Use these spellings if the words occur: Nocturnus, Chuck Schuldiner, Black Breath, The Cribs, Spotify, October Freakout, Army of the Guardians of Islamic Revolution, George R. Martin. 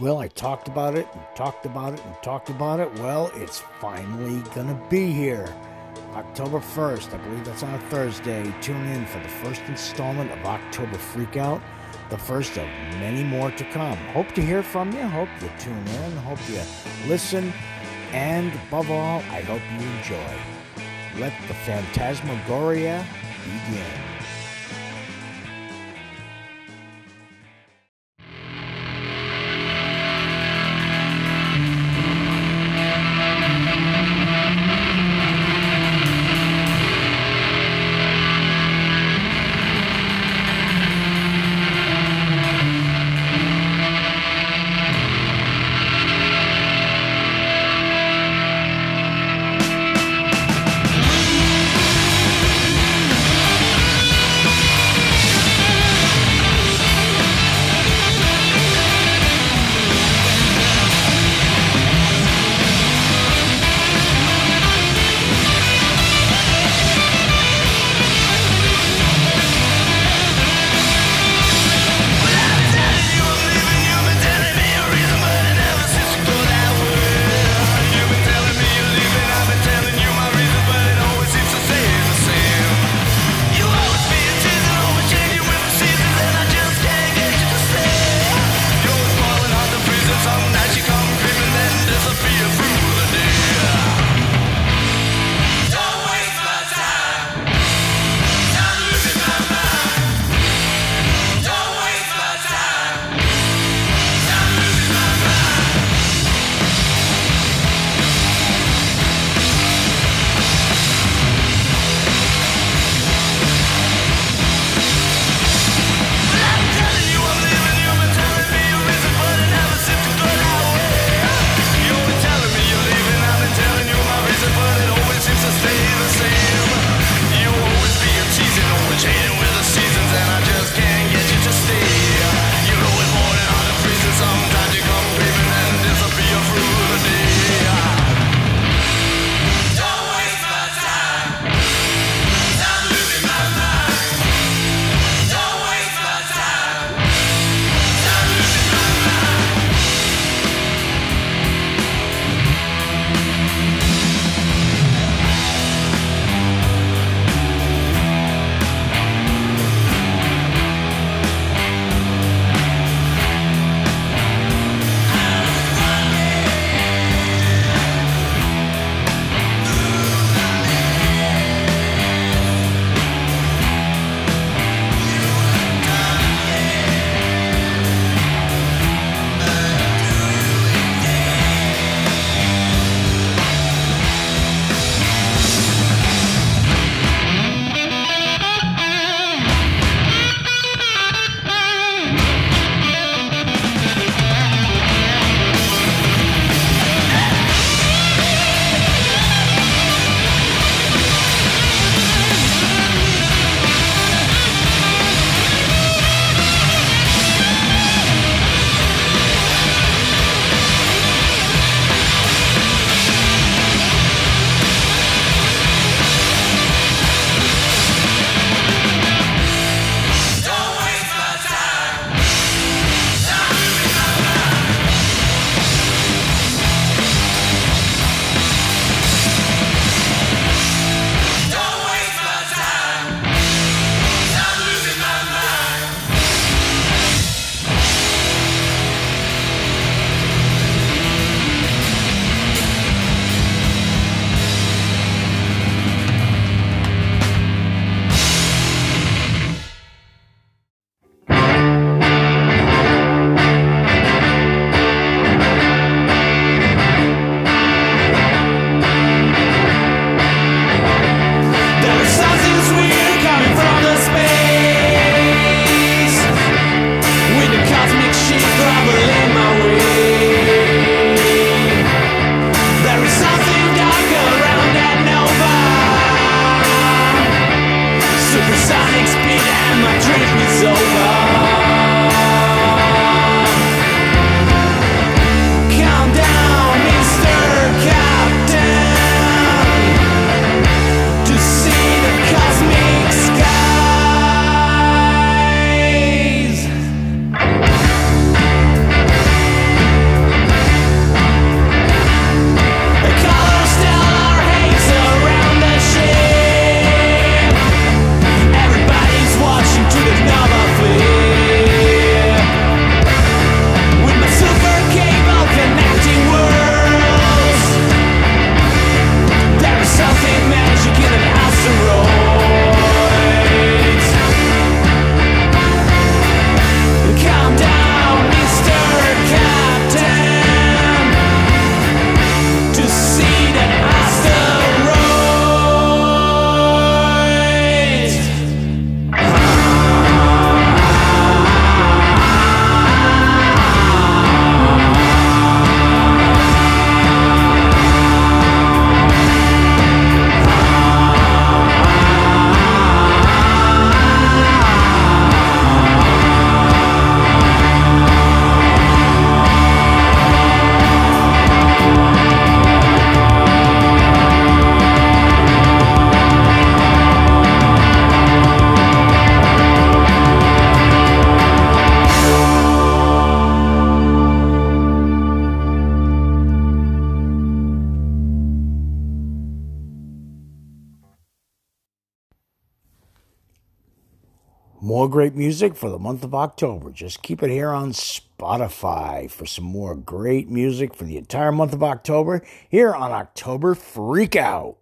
Well, I talked about it and talked about it and talked about it. Well, it's finally going to be here. October 1st, I believe that's on a Thursday. Tune in for the first installment of October Freakout, the first of many more to come. Hope to hear from you. Hope you tune in. Hope you listen. And above all, I hope you enjoy. Let the phantasmagoria begin. More great music for the month of October. Just keep it here on Spotify for some more great music for the entire month of October here on October Freakout.